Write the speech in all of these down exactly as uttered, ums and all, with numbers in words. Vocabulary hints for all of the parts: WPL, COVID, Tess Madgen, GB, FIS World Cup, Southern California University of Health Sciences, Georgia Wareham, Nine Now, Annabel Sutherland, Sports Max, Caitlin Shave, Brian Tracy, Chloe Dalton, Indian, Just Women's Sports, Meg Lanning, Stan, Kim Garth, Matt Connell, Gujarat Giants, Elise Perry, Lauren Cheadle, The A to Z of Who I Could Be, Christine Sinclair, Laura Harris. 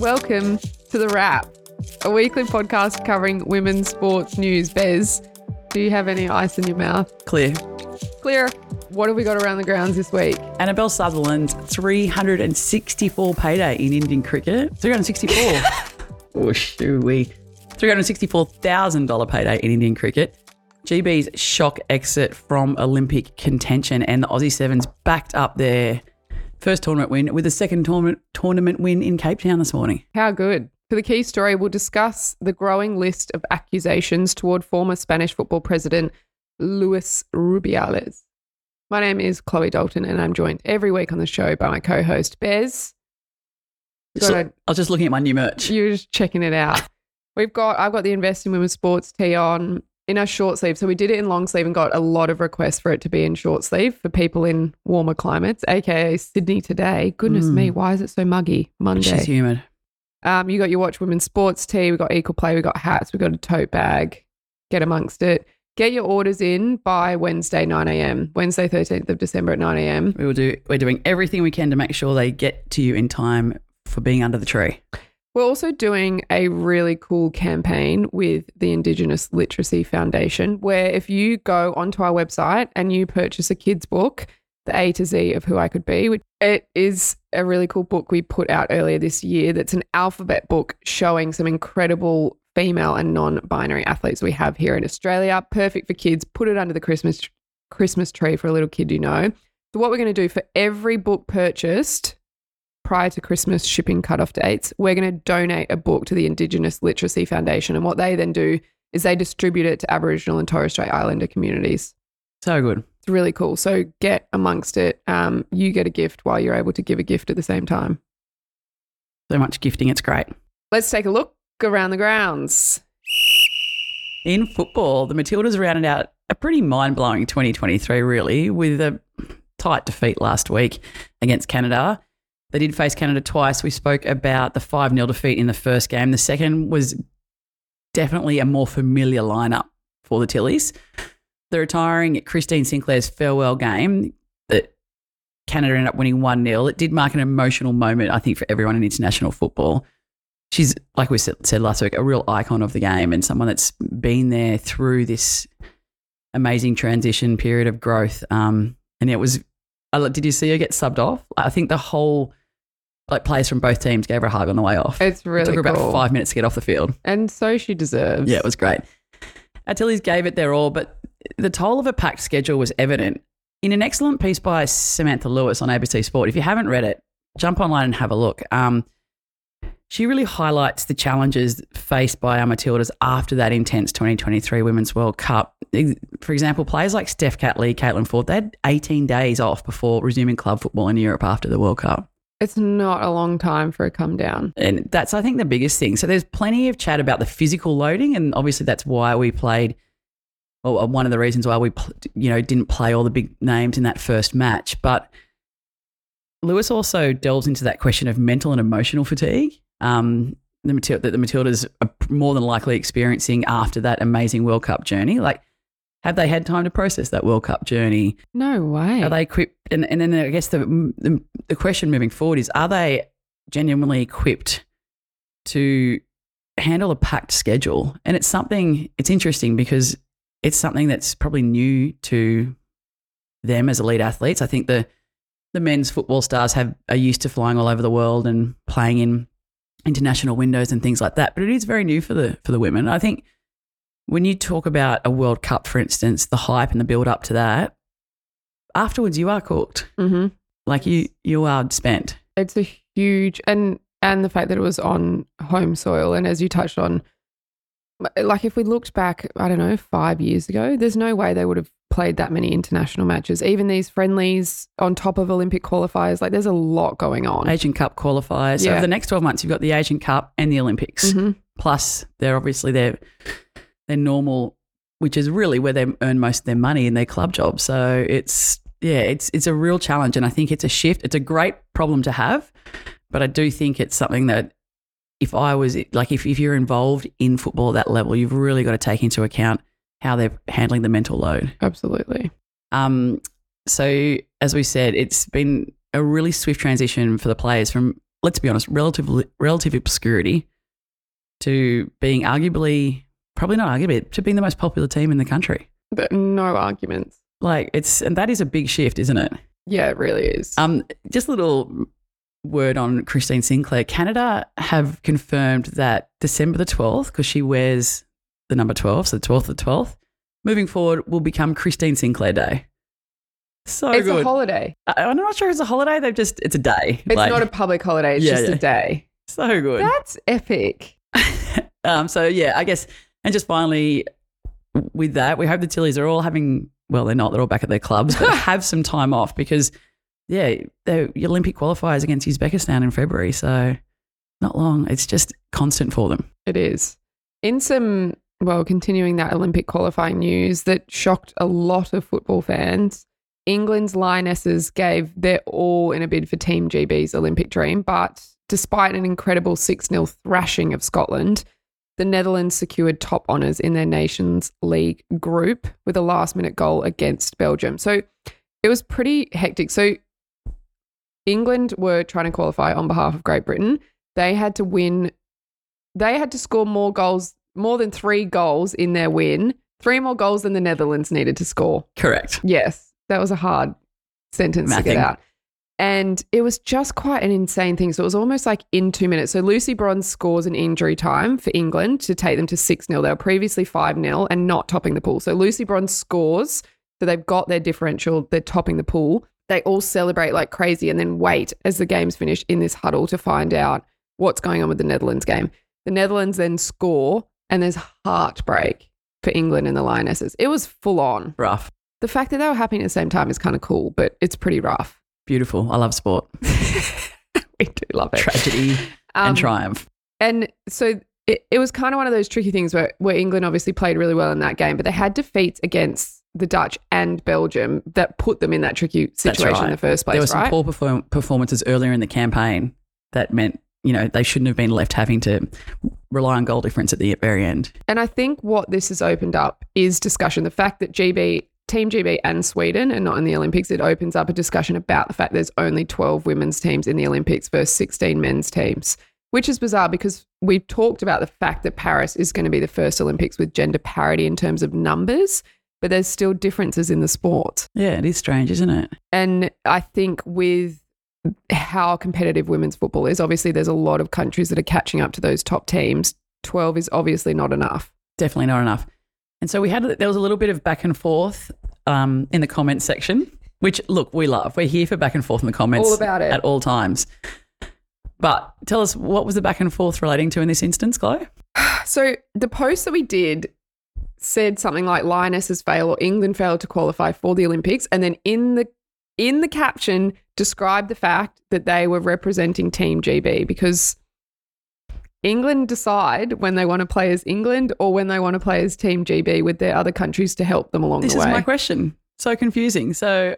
Welcome to The Wrap, a weekly podcast covering women's sports news. Bez, do you have any ice in your mouth? Clear. Clear. What have we got around the grounds this week? Annabel Sutherland's three hundred sixty-four payday in Indian cricket. three hundred sixty-four. Oh, shoo-wee. three hundred sixty-four thousand dollars payday in Indian cricket. G B's shock exit from Olympic contention, and the Aussie Sevens backed up their first tournament win with a second tournament tournament win in Cape Town this morning. How good. For the key story, we'll discuss the growing list of accusations toward former Spanish football president Luis Rubiales. My name is Chloe Dalton, and I'm joined every week on the show by my co-host, Bez. So, I was just looking at my new merch. You were just checking it out. We've got, I've got the Invest in Women's Sports tee on in our short sleeve. So we did it in long sleeve and got a lot of requests for it to be in short sleeve for people in warmer climates, aka Sydney today. Goodness mm. me, why is it so muggy Monday? It's humid. Um, you got your Watch Women's Sports tee. We got Equal Play. We got hats. We got a tote bag. Get amongst it. Get your orders in by Wednesday nine a.m. Wednesday thirteenth of December at nine a.m. We will do. We're doing everything we can to make sure they get to you in time for being under the tree. We're also doing a really cool campaign with the Indigenous Literacy Foundation, where if you go onto our website and you purchase a kid's book, The A to Z of Who I Could Be, which it is a really cool book we put out earlier this year that's an alphabet book showing some incredible female and non-binary athletes we have here in Australia. Perfect for kids. Put it under the Christmas Christmas tree for a little kid you know. So what we're going to do for every book purchased prior to Christmas shipping cutoff dates, we're going to donate a book to the Indigenous Literacy Foundation. And what they then do is they distribute it to Aboriginal and Torres Strait Islander communities. So good. It's really cool. So get amongst it. Um, you get a gift while you're able to give a gift at the same time. So much gifting. It's great. Let's take a look around the grounds. In football, the Matildas rounded out a pretty mind-blowing twenty twenty-three, really, with a tight defeat last week against Canada. They did face Canada twice. We spoke about the five nil defeat in the first game. The second was definitely a more familiar lineup for the Tillies. The retiring Christine Sinclair's farewell game that Canada ended up winning one nil. It did mark an emotional moment, I think, for everyone in international football. She's, like we said last week, a real icon of the game and someone that's been there through this amazing transition period of growth. Um, and it was – did you see her get subbed off? I think the whole – like players from both teams gave her a hug on the way off. It's really cool. It took her cool. about five minutes to get off the field. And so she deserves. Yeah, it was great. Attillies gave it their all, but the toll of a packed schedule was evident. In an excellent piece by Samantha Lewis on A B C Sport, if you haven't read it, jump online and have a look. Um, she really highlights the challenges faced by our Matildas after that intense twenty twenty-three Women's World Cup. For example, players like Steph Catley, Caitlin Foord, they had eighteen days off before resuming club football in Europe after the World Cup. It's not a long time for a come down. And that's, I think, the biggest thing. So there's plenty of chat about the physical loading, and obviously that's why we played, or one of the reasons why we, you know, didn't play all the big names in that first match. But Lewis also delves into that question of mental and emotional fatigue um, the Matil- that the Matildas are more than likely experiencing after that amazing World Cup journey. Like, have they had time to process that World Cup journey? No way. Are they equipped? And, and then I guess the, the the question moving forward is, are they genuinely equipped to handle a packed schedule? And it's something, it's interesting because it's something that's probably new to them as elite athletes. I think the the men's football stars have are used to flying all over the world and playing in international windows and things like that. But it is very new for the for the women. I think when you talk about a World Cup, for instance, the hype and the build-up to that, afterwards you are cooked. Mm-hmm. Like you you are spent. It's a huge – and and the fact that it was on home soil, and as you touched on, like if we looked back, I don't know, five years ago, there's no way they would have played that many international matches, even these friendlies on top of Olympic qualifiers. Like there's a lot going on. Asian Cup qualifiers. Yeah. So for the next twelve months you've got the Asian Cup and the Olympics, mm-hmm. plus they're obviously there – their normal, which is really where they earn most of their money in their club job. So it's, yeah, it's it's a real challenge, and I think it's a shift. It's a great problem to have, but I do think it's something that if I was, like if, if you're involved in football at that level, you've really got to take into account how they're handling the mental load. Absolutely. Um. So as we said, it's been a really swift transition for the players from let's be honest, relatively relative obscurity to being arguably, probably not arguably, to being the most popular team in the country. But no arguments. Like it's, and that is a big shift, isn't it? Yeah, it really is. Um, just a little word on Christine Sinclair. Canada have confirmed that December the twelfth, because she wears the number twelve, so the twelfth of the twelfth, moving forward will become Christine Sinclair Day. So it's good. It's a holiday. I, I'm not sure if it's a holiday. They've just, it's a day. It's like, not a public holiday. It's yeah, just yeah. a day. So good. That's epic. um. So, yeah, I guess. And just finally with that, we hope the Tillies are all having, well, they're not. They're all back at their clubs, but have some time off because, yeah, the Olympic qualifiers against Uzbekistan in February. So not long. It's just constant for them. It is. In some, well, continuing that Olympic qualifying news that shocked a lot of football fans, England's Lionesses gave their all in a bid for Team G B's Olympic dream, but despite an incredible six nil thrashing of Scotland, the Netherlands secured top honours in their Nations League group with a last-minute goal against Belgium. So it was pretty hectic. So England were trying to qualify on behalf of Great Britain. They had to win. They had to score more goals, more than three goals in their win, three more goals than the Netherlands needed to score. Correct. Yes. That was a hard sentence Nothing. to get out. And it was just quite an insane thing. So it was almost like in two minutes. So Lucy Bronze scores an injury time for England to take them to six nil. They were previously five nil and not topping the pool. So Lucy Bronze scores. So they've got their differential. They're topping the pool. They all celebrate like crazy and then wait as the game's finished in this huddle to find out what's going on with the Netherlands game. The Netherlands then score and there's heartbreak for England and the Lionesses. It was full on. Rough. The fact that they were happy at the same time is kind of cool, but it's pretty rough. Beautiful. I love sport. We do love it. Tragedy um, and triumph. And so it, it was kind of one of those tricky things where, where England obviously played really well in that game, but they had defeats against the Dutch and Belgium that put them in that tricky situation right. in the first place. There were some right? poor perform- performances earlier in the campaign that meant, you know, they shouldn't have been left having to rely on goal difference at the very end. And I think what this has opened up is discussion. The fact that G B... Team G B and Sweden and not in the Olympics, it opens up a discussion about the fact there's only twelve women's teams in the Olympics versus sixteen men's teams, which is bizarre because we've talked about the fact that Paris is going to be the first Olympics with gender parity in terms of numbers, but there's still differences in the sport. Yeah, it is strange, isn't it? And I think with how competitive women's football is, obviously there's a lot of countries that are catching up to those top teams. twelve is obviously not enough. Definitely not enough. And so we had, there was a little bit of back and forth um, in the comments section, which, look, we love. We're here for back and forth in the comments. All about it. At all times. But tell us, what was the back and forth relating to in this instance, Chloe? So the post that we did said something like Lionesses fail or England failed to qualify for the Olympics. And then in the in the caption, described the fact that they were representing Team G B because England decide when they want to play as England or when they want to play as Team G B with their other countries to help them along the way. This is my question. So confusing. So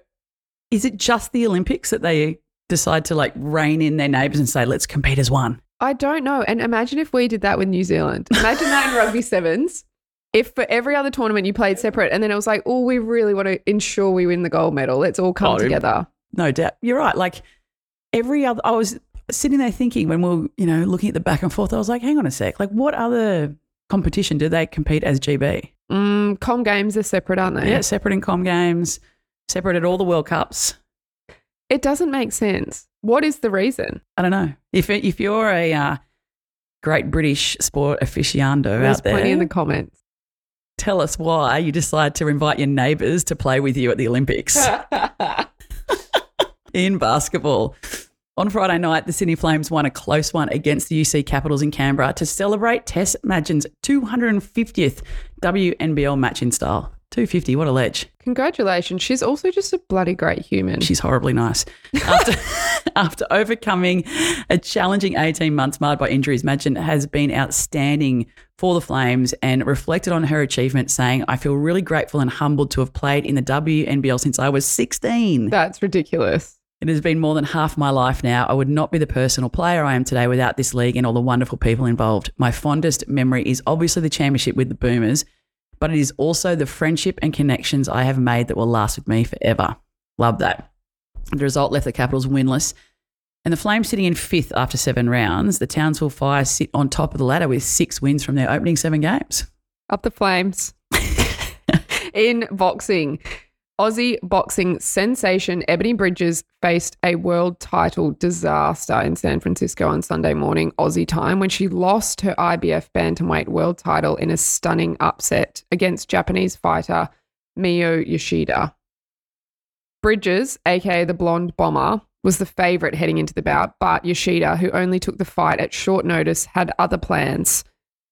is it just the Olympics that they decide to like rein in their neighbours and say, let's compete as one? I don't know. And imagine if we did that with New Zealand. Imagine that in rugby sevens. If for every other tournament you played separate and then it was like, oh, we really want to ensure we win the gold medal. Let's all come oh, together. No doubt. You're right. Like every other – I was – sitting there thinking when we were, you know, looking at the back and forth, I was like, hang on a sec. Like what other competition do they compete as G B? Mm, com games are separate, aren't they? Yeah, separate in com games, separate at all the World Cups. It doesn't make sense. What is the reason? I don't know. If if you're a uh, great British sport aficionado There's out there. There's plenty in the comments. Tell us why you decide to invite your neighbours to play with you at the Olympics. In basketball. On Friday night, the Sydney Flames won a close one against the U C Capitals in Canberra to celebrate Tess Madgen's two hundred fiftieth W N B L match in style. two hundred fifty, what a ledge. Congratulations. She's also just a bloody great human. She's horribly nice. After, after overcoming a challenging eighteen months marred by injuries, Madgen has been outstanding for the Flames and reflected on her achievement, saying, I feel really grateful and humbled to have played in the W N B L since I was sixteen. That's ridiculous. It has been more than half my life now. I would not be the person or player I am today without this league and all the wonderful people involved. My fondest memory is obviously the championship with the Boomers, but it is also the friendship and connections I have made that will last with me forever. Love that. The result left the Capitals winless And the Flames sitting in fifth after seven rounds. The Townsville Fire sit on top of the ladder with six wins from their opening seven games. Up the Flames. In boxing, Aussie boxing sensation Ebony Bridges faced a world title disaster in San Francisco on Sunday morning Aussie time when she lost her I B F bantamweight world title in a stunning upset against Japanese fighter Mio Yoshida. Bridges, aka the Blonde Bomber, was the favourite heading into the bout, but Yoshida, who only took the fight at short notice, had other plans.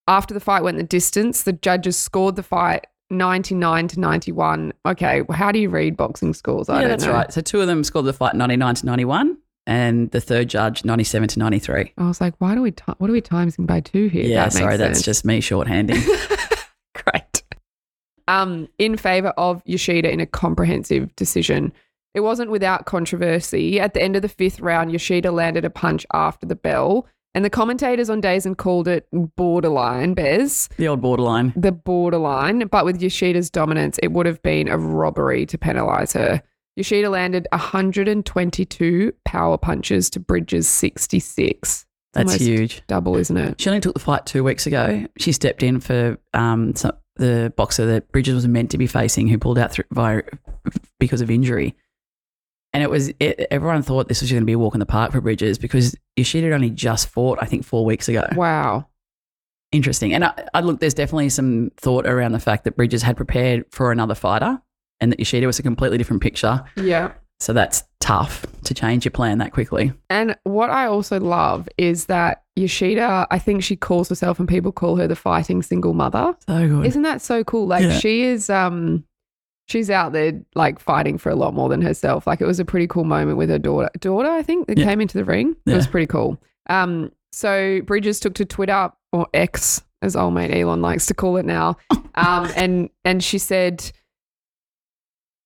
After the fight went the distance, the judges scored the fight ninety-nine to ninety-one. Okay, well, how do you read boxing scores? I yeah, don't that's know. Right. So two of them scored the fight ninety-nine to ninety-one and the third judge ninety-seven to ninety-three. I was like, why do we t- what are we timesing by two here? Yeah, that sorry, that's just me shorthanding. Great. Um, in favour of Yoshida in a comprehensive decision. It wasn't without controversy. At the end of the fifth round, Yoshida landed a punch after the bell, and the commentators on D A Z N called it borderline, Bez. The old borderline. The borderline. But with Yoshida's dominance, it would have been a robbery to penalise her. Yoshida landed one hundred twenty-two power punches to Bridges' sixty-six. That's almost huge. Double, isn't it? She only took the fight two weeks ago. She stepped in for um, some, the boxer that Bridges was meant to be facing who pulled out th- via, because of injury. And it was it, everyone thought this was going to be a walk in the park for Bridges because Yoshida had only just fought, I think, four weeks ago. Wow. Interesting. And, I, I look, there's definitely some thought around the fact that Bridges had prepared for another fighter and that Yoshida was a completely different picture. Yeah. So that's tough to change your plan that quickly. And what I also love is that Yoshida, I think she calls herself and people call her the fighting single mother. So good. Isn't that so cool? Like yeah. she is – um. She's out there like fighting for a lot more than herself. Like it was a pretty cool moment with her daughter, daughter I think, that yeah. came into the ring. Yeah. It was pretty cool. Um, so Bridges took to Twitter, or X, as old mate Elon likes to call it now, um, and and she said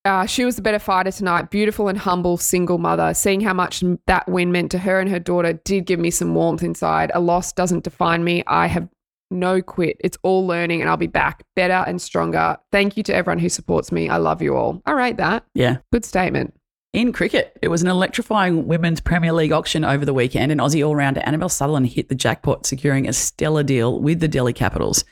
uh, she was the better fighter tonight, beautiful and humble single mother. Seeing how much that win meant to her and her daughter did give me some warmth inside. A loss doesn't define me. I have no quit. It's all learning and I'll be back better and stronger. Thank you to everyone who supports me. I love you all. I rate that. Yeah. Good statement. In cricket, it was an electrifying Women's Premier League auction over the weekend and Aussie all-rounder Annabel Sutherland hit the jackpot, securing a stellar deal with the Delhi Capitals.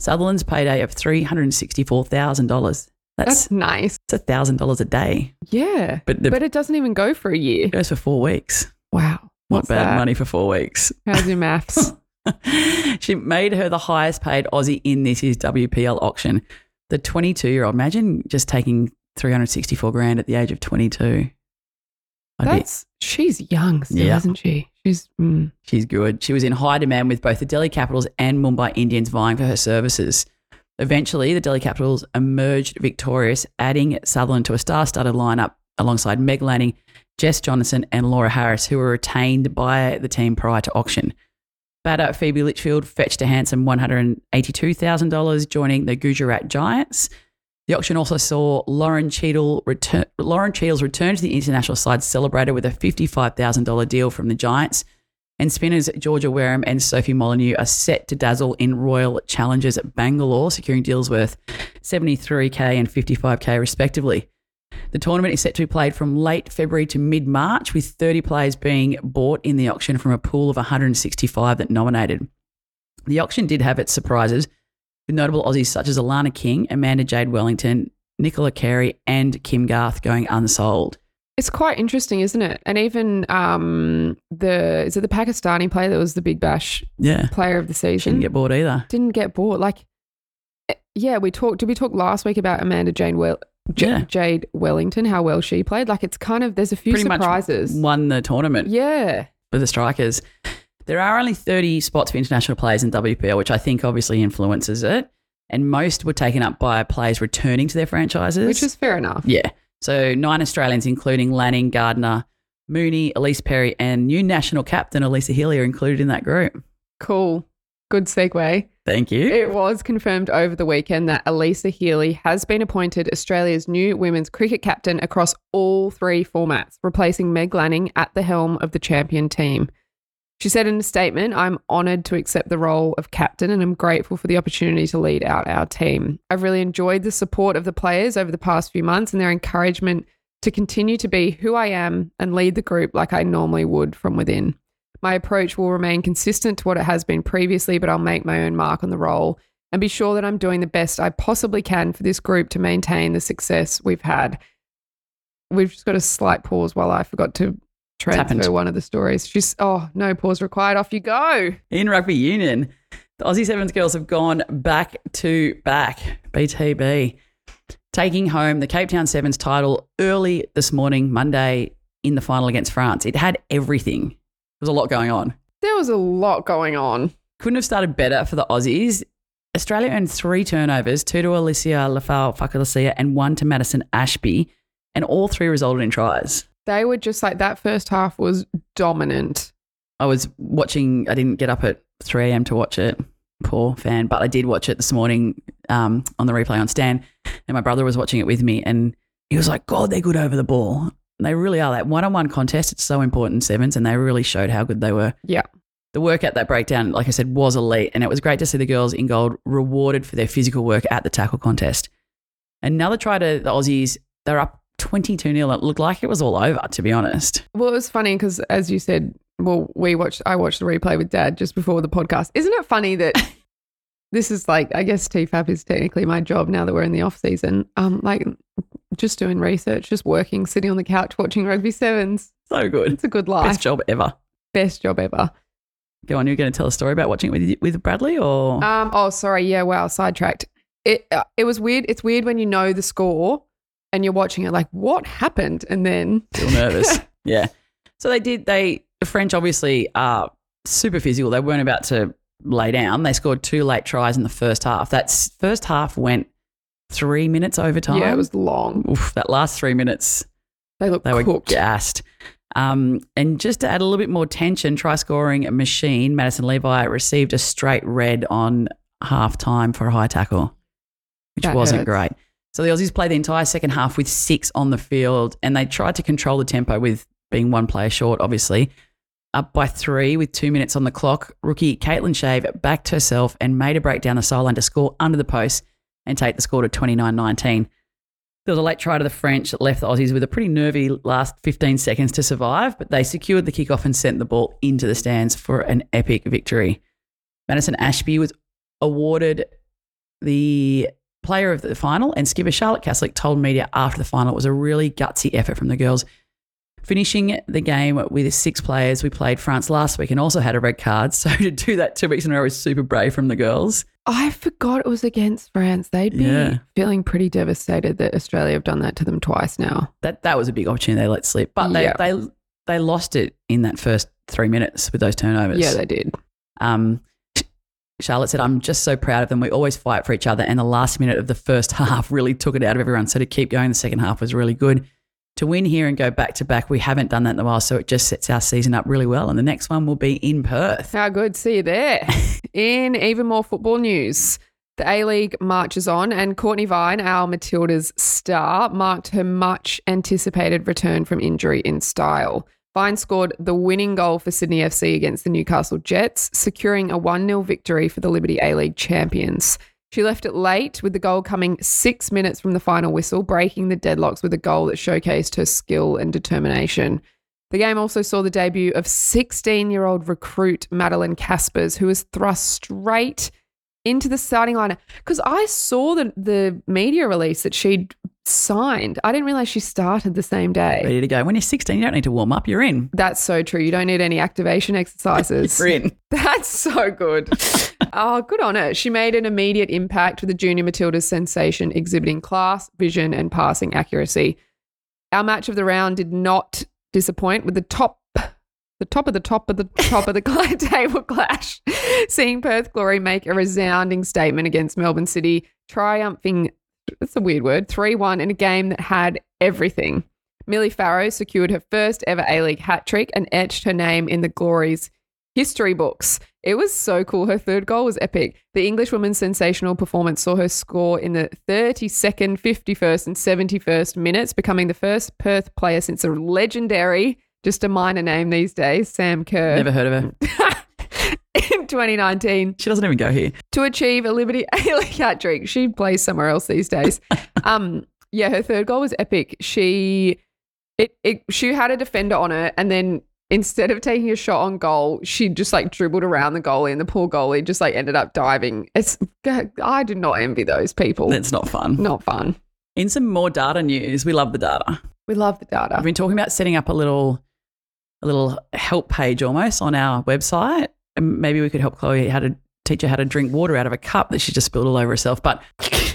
Sutherland's payday of three hundred sixty-four thousand dollars. That's, That's nice. It's one thousand dollars a day. Yeah. But, the, but it doesn't even go for a year. It goes for four weeks. Wow. Not bad that? money for four weeks. How's your maths? She made her the highest paid Aussie in this year's W P L auction. The twenty-two-year-old, imagine just taking three hundred sixty-four grand at the age of twenty-two. I'd That's be, she's young still, yeah. isn't she? She's mm. she's good. She was in high demand with both the Delhi Capitals and Mumbai Indians vying for her services. Eventually, the Delhi Capitals emerged victorious, adding Sutherland to a star-studded lineup alongside Meg Lanning, Jess Johnston, and Laura Harris, who were retained by the team prior to auction. Batter Phoebe Litchfield fetched a handsome one hundred eighty-two thousand dollars, joining the Gujarat Giants. The auction also saw Lauren Cheadle return, Lauren Cheadle's return to the international side celebrated with a fifty-five thousand dollars deal from the Giants, and spinners Georgia Wareham and Sophie Molyneux are set to dazzle in Royal Challengers Bangalore, securing deals worth seventy-three thousand dollars and fifty-five thousand dollars respectively. The tournament is set to be played from late February to mid-March, with thirty players being bought in the auction from a pool of one hundred sixty-five that nominated. The auction did have its surprises, with notable Aussies such as Alana King, Amanda Jade Wellington, Nicola Carey and Kim Garth going unsold. It's quite interesting, isn't it? And even um, the is it the Pakistani player that was the Big Bash yeah. player of the season? Didn't get bored either. Didn't get bored. Like, yeah, we talked. Did we talk last week about Amanda Jade Wellington? J- yeah. Jade Wellington, how well she played. Like it's kind of, there's a few Pretty surprises. Much won the tournament. Yeah. For the strikers. There are only thirty spots for international players in W P L, which I think obviously influences it. And most were taken up by players returning to their franchises. Which is fair enough. Yeah. So nine Australians, including Lanning, Gardner, Mooney, Elise Perry, and new national captain Elisa Healy are included in that group. Cool. Good segue. Thank you. It was confirmed over the weekend that Elisa Healy has been appointed Australia's new women's cricket captain across all three formats, replacing Meg Lanning at the helm of the champion team. She said in a statement, "I'm honoured to accept the role of captain and I'm grateful for the opportunity to lead out our team. I've really enjoyed the support of the players over the past few months and their encouragement to continue to be who I am and lead the group like I normally would from within. My approach will remain consistent to what it has been previously, but I'll make my own mark on the role and be sure that I'm doing the best I possibly can for this group to maintain the success we've had. We've just got a slight pause while I forgot to transfer one of the stories. She's, oh, no pause required. Off you go. In rugby union, the Aussie Sevens girls have gone back to back, B T B, taking home the Cape Town Sevens title early this morning, Monday, in the final against France. It had everything. There was a lot going on. There was a lot going on. Couldn't have started better for the Aussies. Australia earned three turnovers, two to Alicia Lafau Fakalasia and one to Madison Ashby, and all three resulted in tries. They were just like, that first half was dominant. I was watching, I didn't get up at three a.m. to watch it, poor fan, but I did watch it this morning um, on the replay on Stan, and my brother was watching it with me, and he was like, God, they're good over the ball. They really are. That one-on-one contest, it's so important, Sevens, and they really showed how good they were. Yeah. The work at that breakdown, like I said, was elite, and it was great to see the girls in gold rewarded for their physical work at the tackle contest. Another try to the Aussies, they're up twenty-two nil. It looked like it was all over, to be honest. Well, it was funny because, as you said, well, we watched. I watched the replay with Dad just before the podcast. Isn't it funny that this is like, I guess T F A P is technically my job now that we're in the off-season, um, like just doing research, just working, sitting on the couch watching Rugby Sevens. So good. It's a good life. Best job ever. Best job ever. Go on, you're going to tell a story about watching it with, with Bradley or? Um. Oh, sorry. Yeah, wow, sidetracked. It uh, it was weird. It's weird when you know the score and you're watching it like, what happened? And then. Still nervous. Yeah. So they did, they, the French obviously are super physical. They weren't about to lay down. They scored two late tries in the first half. That first half went three minutes overtime. Yeah, it was long. Oof, that last three minutes, they looked they cooked. were gassed. Um, and just to add a little bit more tension, try-scoring machine Madison Levi received a straight red on half-time for a high tackle, which that wasn't hurts. great. So the Aussies played the entire second half with six on the field, and they tried to control the tempo with being one player short, obviously. Up by three with two minutes on the clock, rookie Caitlin Shave backed herself and made a break down the sideline to score under the post and take the score to twenty-nine nineteen. There was a late try to the French that left the Aussies with a pretty nervy last fifteen seconds to survive, but they secured the kickoff and sent the ball into the stands for an epic victory. Madison Ashby was awarded the player of the final, and skipper Charlotte Caslick told media after the final it was a really gutsy effort from the girls. Finishing the game with six players. We played France last week and also had a red card. So to do that two weeks in a row was super brave from the girls. I forgot it was against France. They'd be yeah. feeling pretty devastated that Australia have done that to them twice now. That that was a big opportunity they let slip. But they, yeah. they they lost it in that first three minutes with those turnovers. Yeah, they did. Um, Charlotte said, I'm just so proud of them. We always fight for each other. And the last minute of the first half really took it out of everyone. So to keep going the second half was really good. To win here and go back to back, we haven't done that in a while, so it just sets our season up really well. And the next one will be in Perth. How good. See you there. In even more football news, the A-League marches on, and Courtney Vine, our Matilda's star, marked her much-anticipated return from injury in style. Vine scored the winning goal for Sydney F C against the Newcastle Jets, securing a one nil victory for the Liberty A-League champions. She left it late with the goal coming six minutes from the final whistle, breaking the deadlocks with a goal that showcased her skill and determination. The game also saw the debut of sixteen-year-old recruit Madeline Caspers, who was thrust straight into the starting lineup. Because I saw the, the media release that she'd signed. I didn't realise she started the same day. Ready to go. When you're sixteen, you don't need to warm up. You're in. That's so true. You don't need any activation exercises. You're in. That's so good. Oh, good on her. She made an immediate impact with the junior Matilda's sensation, exhibiting class, vision and passing accuracy. Our match of the round did not disappoint with the top, the top of the top of the top of the table clash, seeing Perth Glory make a resounding statement against Melbourne City, triumphing, that's a weird word, three one in a game that had everything. Millie Farrow secured her first ever A-League hat-trick and etched her name in the Glory's history books. It was so cool. Her third goal was epic. The English woman's sensational performance saw her score in the thirty-second, fifty-first and seventy-first minutes, becoming the first Perth player since a legendary, just a minor name these days, Sam Kerr. Never heard of her. In twenty nineteen. She doesn't even go here. To achieve a Liberty A-League hat-trick. She plays somewhere else these days. um, yeah, her third goal was epic. She It, it she had a defender on her, and then instead of taking a shot on goal, she just like dribbled around the goalie, and the poor goalie just like ended up diving. It's I do not envy those people. It's not fun. Not fun. In some more data news, we love the data. We love the data. I've been talking about setting up a little, a little help page almost on our website, and maybe we could help Chloe how to teach her how to drink water out of a cup that she just spilled all over herself. But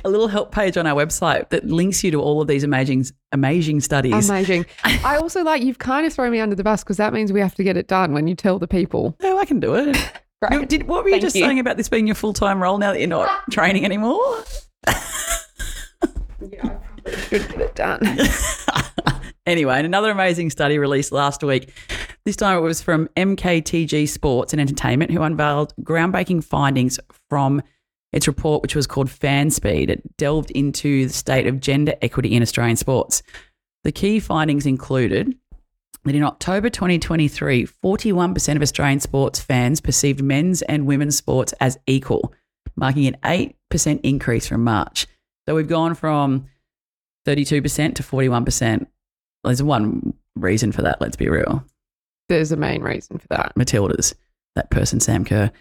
a little help page on our website that links you to all of these amazing, amazing studies. Amazing. I also like you've kind of thrown me under the bus because that means we have to get it done when you tell the people. No, I can do it. Right. Did, what were you Thank just you. saying about this being your full-time role now that you're not training anymore? Yeah, I probably should get it done. Anyway, another amazing study released last week. This time it was from M K T G Sports and Entertainment, who unveiled groundbreaking findings from its report, which was called Fan Speed. It delved into the state of gender equity in Australian sports. The key findings included that in October twenty twenty-three, forty-one percent of Australian sports fans perceived men's and women's sports as equal, marking an eight percent increase from March. So we've gone from thirty-two percent to forty-one percent. There's one reason for that, let's be real. There's a main reason for that. Matildas, that person, Sam Kerr.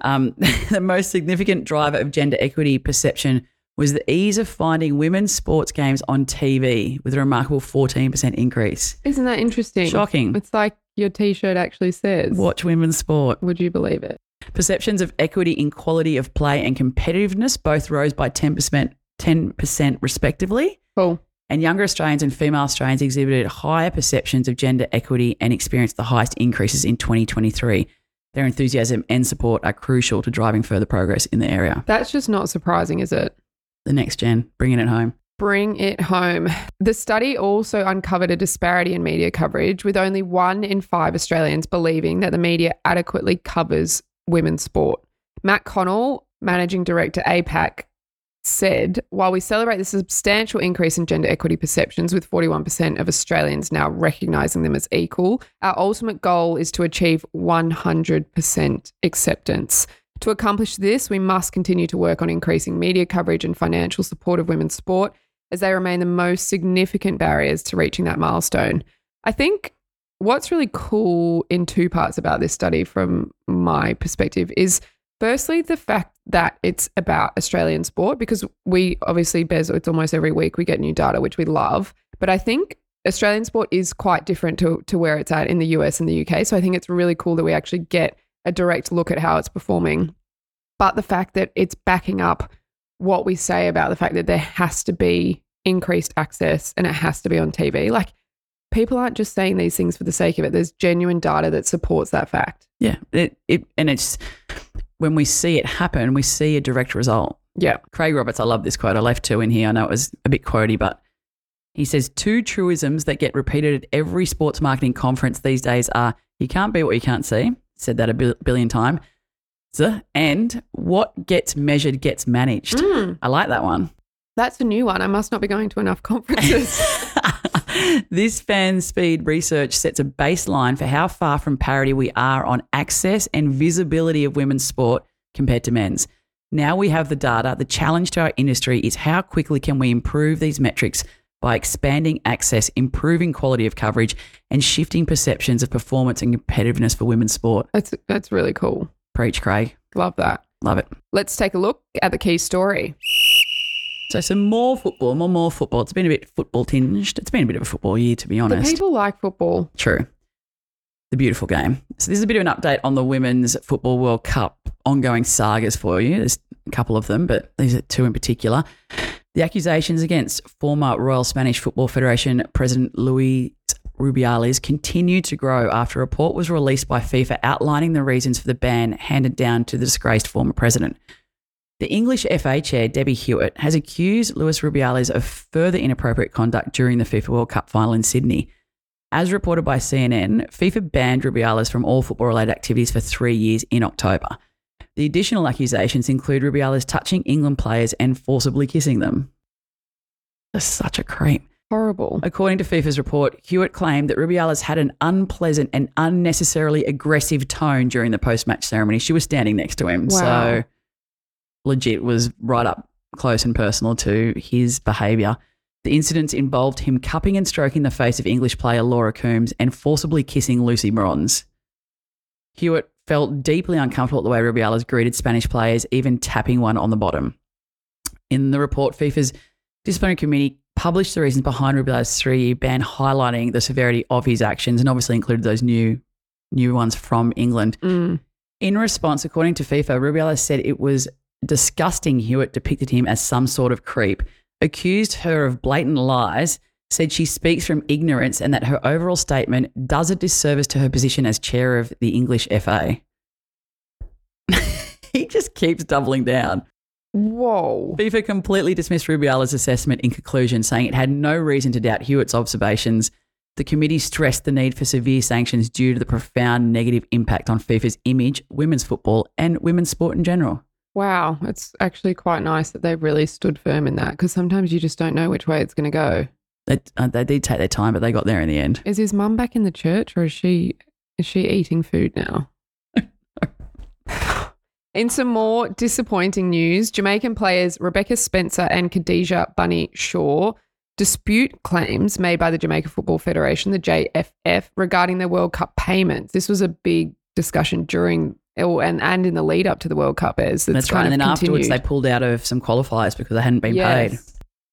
Um, the most significant driver of gender equity perception was the ease of finding women's sports games on T V with a remarkable fourteen percent increase. Isn't that interesting? Shocking. It's like your T-shirt actually says. Watch women's sport. Would you believe it? Perceptions of equity in quality of play and competitiveness both rose by ten percent, ten percent respectively. Cool. And younger Australians and female Australians exhibited higher perceptions of gender equity and experienced the highest increases in twenty twenty-three. Their enthusiasm and support are crucial to driving further progress in the area. That's just not surprising, is it? The next gen, bringing it home. Bring it home. The study also uncovered a disparity in media coverage, with only one in five Australians believing that the media adequately covers women's sport. Matt Connell, Managing Director A PAC, said, while we celebrate the substantial increase in gender equity perceptions with forty-one percent of Australians now recognising them as equal, our ultimate goal is to achieve one hundred percent acceptance. To accomplish this, we must continue to work on increasing media coverage and financial support of women's sport, as they remain the most significant barriers to reaching that milestone. I think what's really cool in two parts about this study from my perspective is, firstly, the fact that it's about Australian sport, because we obviously, Bez, it's almost every week we get new data, which we love. But I think Australian sport is quite different to, to where it's at in the U S and the U K. So I think it's really cool that we actually get a direct look at how it's performing. But the fact that it's backing up what we say about the fact that there has to be increased access and it has to be on T V. Like, people aren't just saying these things for the sake of it. There's genuine data that supports that fact. Yeah. It, it and it's... when we see it happen, we see a direct result. Yeah. Craig Roberts, I love this quote. I left two in here. I know it was a bit quotey, but he says, two truisms that get repeated at every sports marketing conference these days are, you can't be what you can't see. Said that a billion times. And what gets measured gets managed. Mm. I like that one. That's a new one. I must not be going to enough conferences. This fan speed research sets a baseline for how far from parity we are on access and visibility of women's sport compared to men's. Now we have the data. The challenge to our industry is how quickly can we improve these metrics by expanding access, improving quality of coverage, and shifting perceptions of performance and competitiveness for women's sport. That's that's really cool. Preach, Craig. Love that. Love it. Let's take a look at the key story. So some more football, more, more football. It's been a bit football tinged. It's been a bit of a football year, to be honest. The people like football. True. The beautiful game. So this is a bit of an update on the Women's Football World Cup ongoing sagas for you. There's a couple of them, but these are two in particular. The accusations against former Royal Spanish Football Federation President Luis Rubiales continued to grow after a report was released by FIFA outlining the reasons for the ban handed down to the disgraced former president. The English F A chair, Debbie Hewitt, has accused Luis Rubiales of further inappropriate conduct during the FIFA World Cup final in Sydney. As reported by C N N, FIFA banned Rubiales from all football-related activities for three years in October. The additional accusations include Rubiales touching England players and forcibly kissing them. That's such a creep. Horrible. According to FIFA's report, Hewitt claimed that Rubiales had an unpleasant and unnecessarily aggressive tone during the post-match ceremony. She was standing next to him, wow. so... legit was right up close and personal to his behaviour. The incidents involved him cupping and stroking the face of English player Laura Coombs and forcibly kissing Lucy Bronze. Hewitt felt deeply uncomfortable at the way Rubiales greeted Spanish players, even tapping one on the bottom. In the report, FIFA's disciplinary committee published the reasons behind Rubiales' three-year ban, highlighting the severity of his actions, and obviously included those new new ones from England. Mm. In response, according to FIFA, Rubiales said it was disgusting Hewitt depicted him as some sort of creep, accused her of blatant lies, said she speaks from ignorance, and that her overall statement does a disservice to her position as chair of the English F A. He just keeps doubling down. Whoa. FIFA completely dismissed Rubiales' assessment in conclusion, saying it had no reason to doubt Hewitt's observations. The committee stressed the need for severe sanctions due to the profound negative impact on FIFA's image, women's football, and women's sport in general. Wow, it's actually quite nice that they really stood firm in that, because sometimes you just don't know which way it's going to go. They, uh, they did take their time, but they got there in the end. Is his mum back in the church, or is she is she eating food now? In some more disappointing news, Jamaican players Rebecca Spencer and Khadija Bunny Shaw dispute claims made by the Jamaica Football Federation, the J F F, regarding their World Cup payments. This was a big discussion during and, and in the lead up to the World Cup. As That's right. And then continued. Afterwards they pulled out of some qualifiers because they hadn't been yes.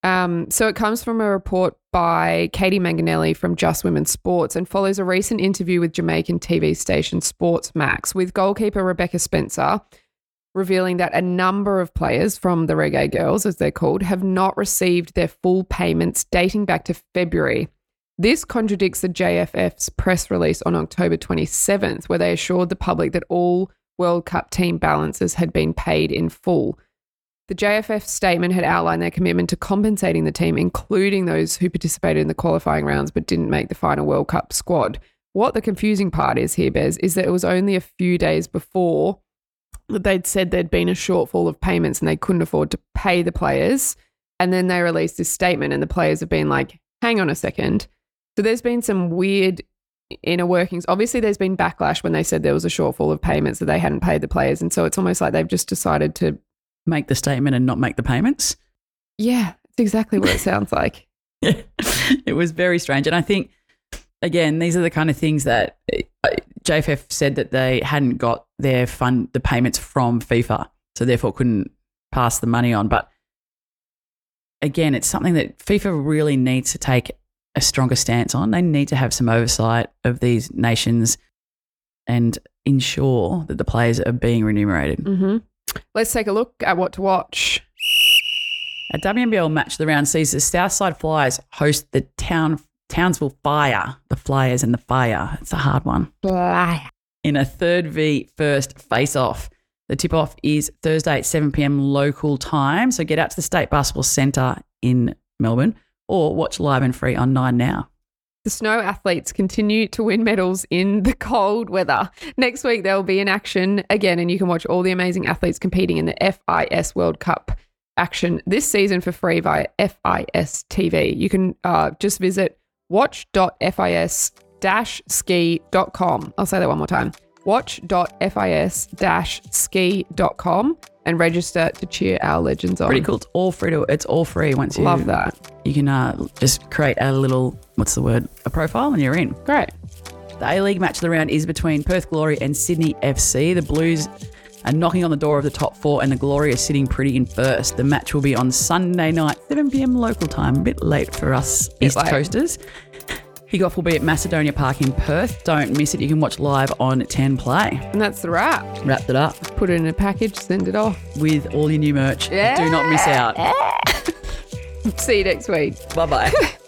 paid. Um, so it comes from a report by Katie Manganelli from Just Women's Sports and follows a recent interview with Jamaican T V station Sports Max with goalkeeper Rebecca Spencer, revealing that a number of players from the Reggae Girls, as they're called, have not received their full payments dating back to February. This contradicts the J F F's press release on October twenty-seventh, where they assured the public that all World Cup team balances had been paid in full. The J F F's statement had outlined their commitment to compensating the team, including those who participated in the qualifying rounds but didn't make the final World Cup squad. What the confusing part is here, Bez, is that it was only a few days before that they'd said there'd been a shortfall of payments and they couldn't afford to pay the players. And then they released this statement and the players have been like, hang on a second. So there's been some weird inner workings. Obviously there's been backlash when they said there was a shortfall of payments that they hadn't paid the players. And so it's almost like they've just decided to make the statement and not make the payments. Yeah, it's exactly what it sounds like. Yeah, it was very strange. And I think, again, these are the kind of things that J F F said that they hadn't got their fund, the payments from FIFA, so therefore couldn't pass the money on. But again, it's something that FIFA really needs to take a stronger stance on. They need to have some oversight of these nations and ensure that the players are being remunerated. Mm-hmm. Let's take a look at what to watch. A W N B L match of the round sees the Southside Flyers host the Town Townsville Fire, the Flyers and the Fire. It's a hard one. Fly. In a third v first face-off. The tip-off is Thursday at seven p.m. local time, so get out to the State Basketball Centre in Melbourne or watch live and free on Nine Now. The snow athletes continue to win medals in the cold weather. Next week they'll be in action again and you can watch all the amazing athletes competing in the F I S World Cup action this season for free via F I S T V. You can uh, just visit watch dot f i s dash ski dot com. I'll say that one more time. watch dot f i s dash ski dot com and register to cheer our legends on. Pretty cool. It's all free. To, it's all free once you... Love that. You can uh, just create a little, what's the word, a profile and you're in. Great. The A-League match of the round is between Perth Glory and Sydney F C. The Blues are knocking on the door of the top four and the Glory are sitting pretty in first. The match will be on Sunday night, seven p.m. local time, a bit late for us East late. Coasters. Kickoff will be at Macedonia Park in Perth. Don't miss it. You can watch live on ten play. And that's the wrap. Wrapped it up. Put it in a package, send it off. With all your new merch. Yeah. Do not miss out. Yeah. See you next week. Bye-bye.